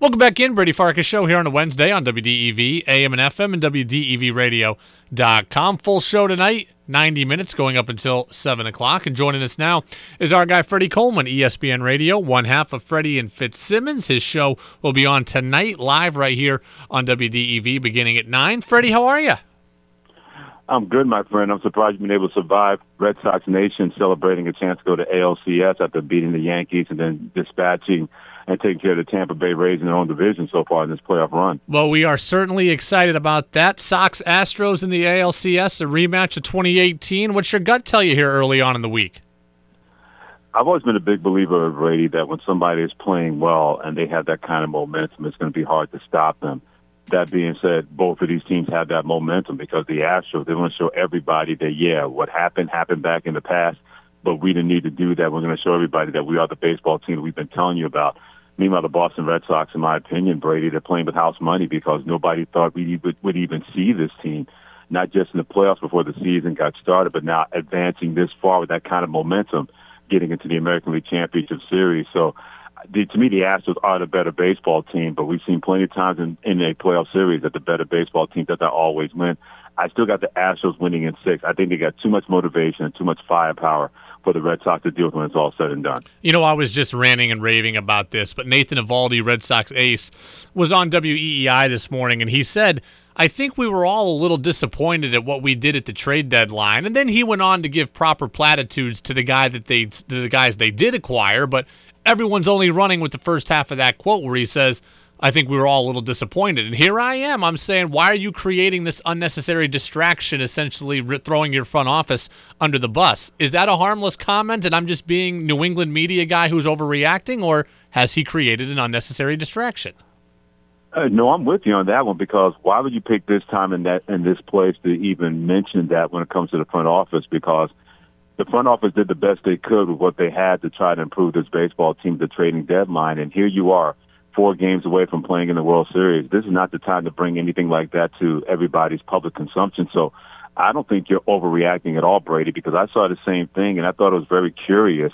Welcome back in, Brady Farkas Show here on a Wednesday on WDEV, AM and FM, and WDEVradio.com. Full show tonight, 90 minutes going up until 7 o'clock. And joining us now is our guy Freddie Coleman, ESPN Radio, one half of Freddie and Fitzsimmons. His show will be on tonight live right here on WDEV beginning at 9. Freddie, how are you? I'm good, my friend. I'm surprised you've been able to survive Red Sox Nation celebrating a chance to go to ALCS after beating the Yankees and then dispatching and taking care of the Tampa Bay Rays in their own division so far in this playoff run. Well, we are certainly excited about that. Sox Astros in the ALCS, a rematch of 2018. What's your gut tell you here early on in the week? I've always been a big believer, Brady, that when somebody is playing well and they have that kind of momentum, it's going to be hard to stop them. That being said, both of these teams have that momentum because the Astros, they want to show everybody that, yeah, what happened happened back in the past, but we didn't need to do that. We're going to show everybody that we are the baseball team that we've been telling you about. Meanwhile, the Boston Red Sox, in my opinion, Brady, they're playing with house money because nobody thought we would even see this team, not just in the playoffs before the season got started, but now advancing this far with that kind of momentum, getting into the American League Championship Series. So to me, the Astros are the better baseball team, but we've seen plenty of times in a playoff series that the better baseball team does not always win. I still got the Astros winning in 6. I think they got too much motivation and too much firepower for the Red Sox to deal with when it's all said and done. You know, I was just ranting and raving about this, but Nathan Eovaldi, Red Sox ace, was on WEEI this morning, and he said, I think we were all a little disappointed at what we did at the trade deadline. And then he went on to give proper platitudes to the guys they did acquire, but everyone's only running with the first half of that quote where he says, I think we were all a little disappointed. And here I am. I'm saying, why are you creating this unnecessary distraction, essentially throwing your front office under the bus? Is that a harmless comment and I'm just being New England media guy who's overreacting, or has he created an unnecessary distraction? No, I'm with you on that one, because why would you pick this time in this place to even mention that when it comes to the front office? Because the front office did the best they could with what they had to try to improve this baseball team at the trading deadline, and here you are, 4 games away from playing in the World Series. This is not the time to bring anything like that to everybody's public consumption. So I don't think you're overreacting at all, Brady, because I saw the same thing, and I thought it was very curious,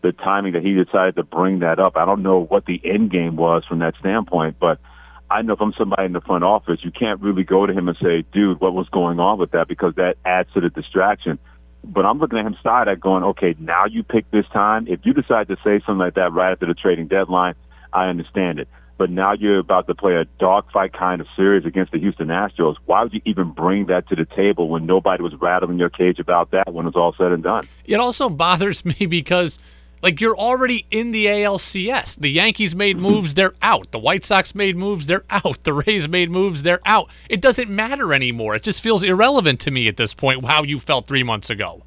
the timing that he decided to bring that up. I don't know what the end game was from that standpoint, but I know if I'm somebody in the front office, you can't really go to him and say, dude, what was going on with that, because that adds to the distraction. But I'm looking at him side at going, okay, now you pick this time. If you decide to say something like that right after the trading deadline, I understand it. But now you're about to play a dogfight kind of series against the Houston Astros. Why would you even bring that to the table when nobody was rattling your cage about that when it's all said and done? It also bothers me because, like, you're already in the ALCS. The Yankees made moves, they're out. The White Sox made moves, they're out. The Rays made moves, they're out. It doesn't matter anymore. It just feels irrelevant to me at this point how you felt 3 months ago.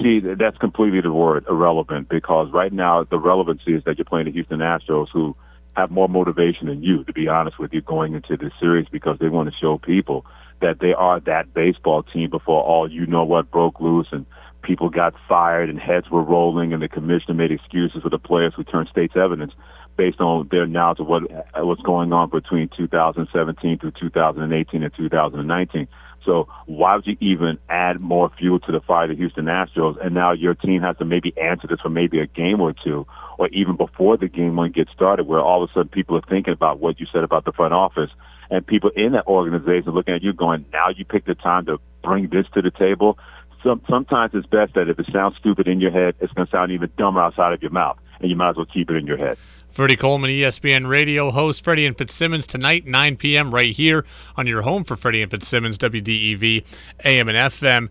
See, that's completely the word, irrelevant, because right now the relevancy is that you're playing the Houston Astros, who have more motivation than you, to be honest with you, going into this series, because they want to show people that they are that baseball team before all you-know-what broke loose and people got fired and heads were rolling and the commissioner made excuses for the players who turned state's evidence based on their knowledge of what's going on between 2017 through 2018 and 2019. So why would you even add more fuel to the fire to Houston Astros? And now your team has to maybe answer this for maybe a game or two, or even before the game one gets started, where all of a sudden people are thinking about what you said about the front office, and people in that organization looking at you going, now you pick the time to bring this to the table. Sometimes it's best that if it sounds stupid in your head, it's going to sound even dumber outside of your mouth, and you might as well keep it in your head. Freddie Coleman, ESPN Radio host, Freddie and Fitzsimmons tonight, 9 p.m. right here on your home for Freddie and Fitzsimmons, WDEV, AM and FM.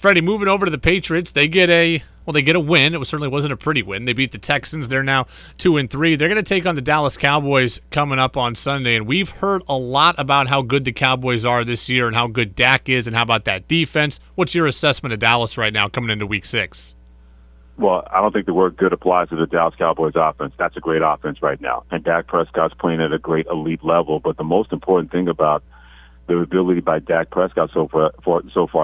Freddie, moving over to the Patriots, they get a win. It certainly wasn't a pretty win. They beat the Texans. They're now 2-3. They're going to take on the Dallas Cowboys coming up on Sunday, and we've heard a lot about how good the Cowboys are this year and how good Dak is and how about that defense. What's your assessment of Dallas right now coming into Week 6? Well, I don't think the word good applies to the Dallas Cowboys offense. That's a great offense right now. And Dak Prescott's playing at a great elite level. But the most important thing about the ability by Dak Prescott so far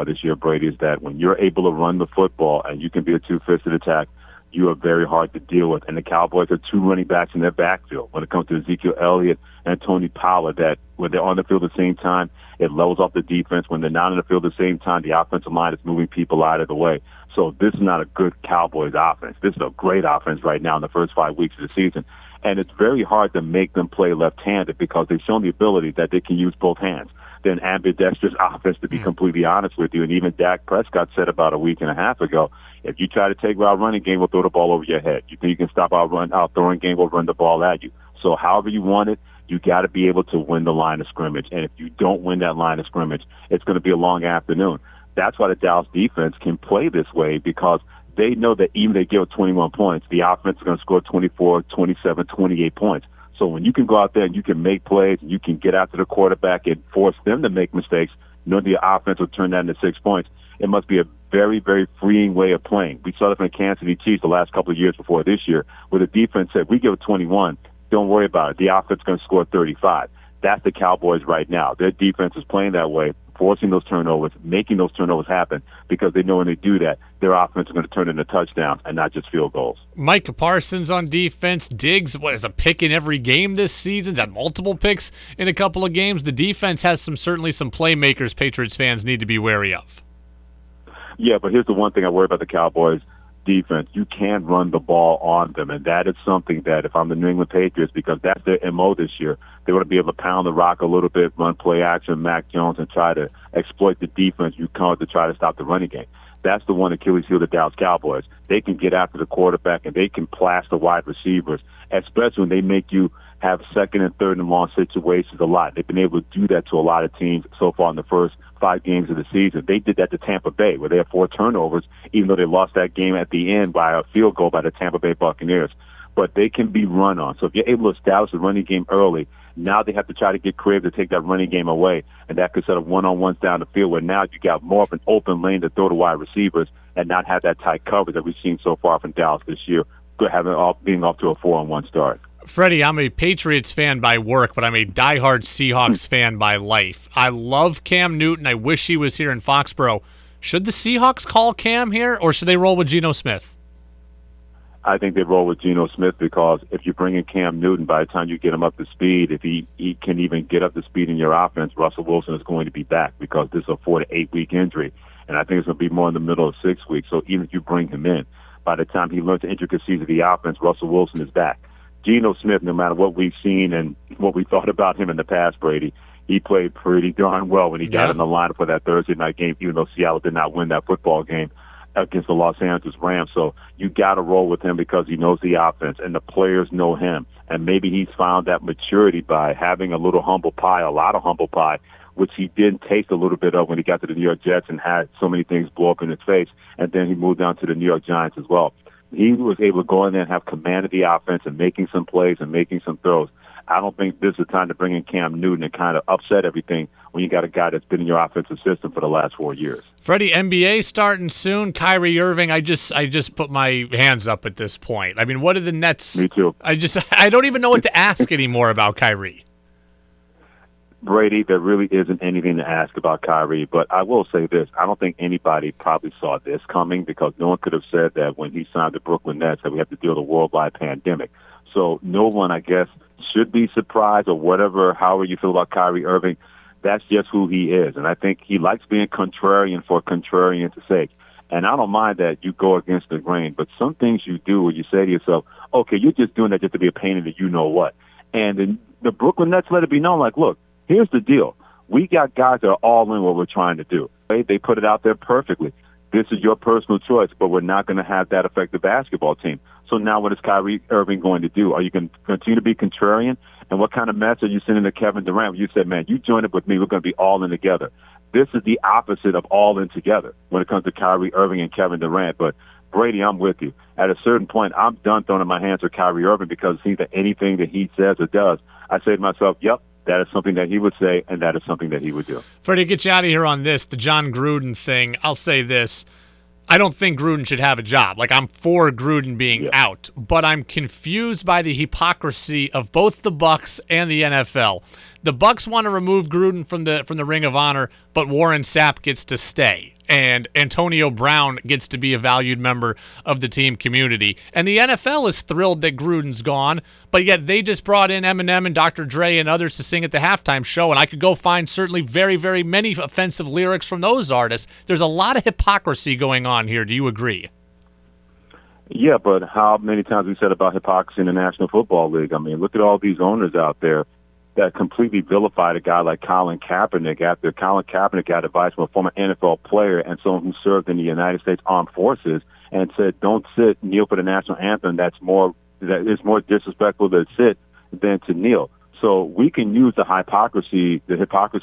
this year, Brady, is that when you're able to run the football and you can be a two-fisted attack, you are very hard to deal with. And the Cowboys have 2 running backs in their backfield. When it comes to Ezekiel Elliott and Tony Pollard, that when they're on the field at the same time, it levels off the defense. When they're not on the field at the same time, the offensive line is moving people out of the way. So this is not a good Cowboys offense. This is a great offense right now in the first 5 weeks of the season. and it's very hard to make them play left-handed because they've shown the ability that they can use both hands. They're an ambidextrous offense, to be completely honest with you. And even Dak Prescott said about a week and a half ago, if you try to take our running game, we'll throw the ball over your head. You think you can stop our throwing game, we'll run the ball at you. So however you want it, you got to be able to win the line of scrimmage. And if you don't win that line of scrimmage, it's going to be a long afternoon. That's why the Dallas defense can play this way, because they know that even if they give 21 points, the offense is going to score 24, 27, 28 points. So when you can go out there and you can make plays, and you can get after the quarterback and force them to make mistakes, knowing the offense will turn that into 6 points, it must be a very, very freeing way of playing. We saw that from the Kansas City Chiefs the last couple of years before this year, where the defense said, we give 21, don't worry about it. The offense is going to score 35. That's the Cowboys right now. Their defense is playing that way, forcing those turnovers, making those turnovers happen, because they know when they do that, their offense is going to turn into touchdowns and not just field goals. Mike Parsons on defense. Diggs, what, is a pick in every game this season? He's had multiple picks in a couple of games. The defense has certainly some playmakers Patriots fans need to be wary of. Yeah, but here's the one thing I worry about the Cowboys defense. You can run the ball on them, and that is something that if I'm the New England Patriots, because that's their MO this year, they want to be able to pound the rock a little bit, run play action, Mac Jones, and try to exploit the defense you come to try to stop the running game. That's the one Achilles heel of the Dallas Cowboys. They can get after the quarterback, and they can plaster wide receivers, especially when they make you have second and third and long situations a lot. They've been able to do that to a lot of teams so far in the first 5 games of the season. They did that to Tampa Bay, where they had 4 turnovers, even though they lost that game at the end by a field goal by the Tampa Bay Buccaneers. But they can be run on. So if you're able to establish the running game early, now they have to try to get creative to take that running game away, and that could set up one-on-ones down the field, where now you got more of an open lane to throw to wide receivers and not have that tight coverage that we've seen so far from Dallas this year, being off to a 4-1 start. Freddie, I'm a Patriots fan by work, but I'm a diehard Seahawks fan by life. I love Cam Newton. I wish he was here in Foxborough. Should the Seahawks call Cam here, or should they roll with Geno Smith? I think they roll with Geno Smith, because if you bring in Cam Newton, by the time you get him up to speed, if he can even get up to speed in your offense, Russell Wilson is going to be back, because this is a 4 to 8 week injury, and I think it's going to be more in the middle of 6 weeks. So even if you bring him in, by the time he learns the intricacies of the offense, Russell Wilson is back. Geno Smith, no matter what we've seen and what we thought about him in the past, Brady, he played pretty darn well when he got in the lineup for that Thursday night game, even though Seattle did not win that football game against the Los Angeles Rams. So you got to roll with him, because he knows the offense and the players know him. And maybe he's found that maturity by having a little humble pie, a lot of humble pie, which he didn't taste a little bit of when he got to the New York Jets and had so many things blow up in his face. And then he moved down to the New York Giants as well. He was able to go in there and have command of the offense and making some plays and making some throws. I don't think this is the time to bring in Cam Newton and kind of upset everything when you got a guy that's been in your offensive system for the last 4 years. Freddie, NBA starting soon. Kyrie Irving, I just put my hands up at this point. I mean, what are the Nets? Me too. I don't even know what to ask anymore about Kyrie. Brady, there really isn't anything to ask about Kyrie, but I will say this. I don't think anybody probably saw this coming, because no one could have said that when he signed the Brooklyn Nets that we have to deal with a worldwide pandemic. So no one, I guess, should be surprised or whatever, however you feel about Kyrie Irving. That's just who he is, and I think he likes being contrarian for contrarian's sake. And I don't mind that you go against the grain, but some things you do where you say to yourself, okay, you're just doing that just to be a pain in the you-know-what. And then the Brooklyn Nets let it be known, like, look, here's the deal. We got guys that are all in what we're trying to do. They put it out there perfectly. This is your personal choice, but we're not going to have that affect the basketball team. So now what is Kyrie Irving going to do? Are you going to continue to be contrarian? And what kind of message are you sending to Kevin Durant? You said, man, you join up with me, we're going to be all in together. This is the opposite of all in together when it comes to Kyrie Irving and Kevin Durant. But, Brady, I'm with you. At a certain point, I'm done throwing my hands with Kyrie Irving, because it seems that anything that he says or does, I say to myself, yep, that is something that he would say, and that is something that he would do. Freddie, get you out of here on this, the John Gruden thing. I'll say this. I don't think Gruden should have a job. Like, I'm for Gruden being out, but I'm confused by the hypocrisy of both the Bucks and the NFL. The Bucks want to remove Gruden from the Ring of Honor, but Warren Sapp gets to stay, and Antonio Brown gets to be a valued member of the team community. And the NFL is thrilled that Gruden's gone, but yet they just brought in Eminem and Dr. Dre and others to sing at the halftime show, and I could go find certainly very, very many offensive lyrics from those artists. There's a lot of hypocrisy going on here. Do you agree? Yeah, but how many times we said about hypocrisy in the National Football League? I mean, look at all these owners out there that completely vilified a guy like Colin Kaepernick after Colin Kaepernick got advice from a former NFL player and someone who served in the United States Armed Forces and said, don't sit, kneel for the national anthem. That is more disrespectful to sit than to kneel. So we can use the hypocrisy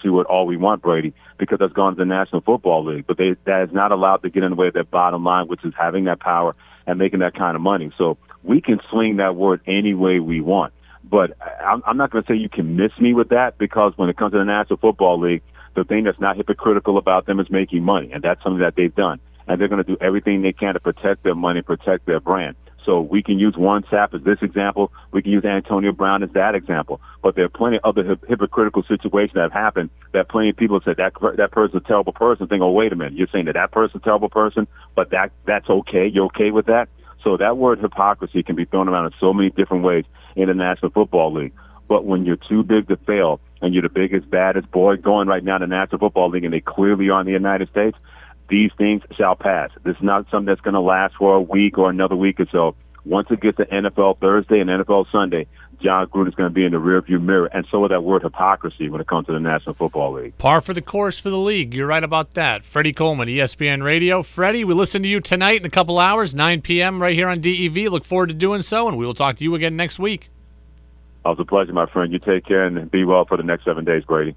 word all we want, Brady, because that's gone to the National Football League. But that is not allowed to get in the way of their bottom line, which is having that power and making that kind of money. So we can sling that word any way we want. But I'm not going to say you can miss me with that, because when it comes to the National Football League, the thing that's not hypocritical about them is making money, and that's something that they've done. And they're going to do everything they can to protect their money, protect their brand. So we can use Warren Sapp as this example. We can use Antonio Brown as that example. But there are plenty of other hypocritical situations that have happened that plenty of people said that person's a terrible person. Think, oh, wait a minute, you're saying that person's a terrible person, but that's okay. You're okay with that? So that word hypocrisy can be thrown around in so many different ways in the National Football League. But when you're too big to fail and you're the biggest, baddest boy going right now in the National Football League, and they clearly are in the United States, these things shall pass. This is not something that's going to last for a week or another week or so. Once it gets to NFL Thursday and NFL Sunday, John Gruden is going to be in the rearview mirror, and so will that word hypocrisy when it comes to the National Football League. Par for the course for the league. You're right about that. Freddie Coleman, ESPN Radio. Freddie, we listen to you tonight in a couple hours, 9 p.m. right here on DEV. Look forward to doing so, and we will talk to you again next week. It was a pleasure, my friend. You take care and be well for the next 7 days, Brady.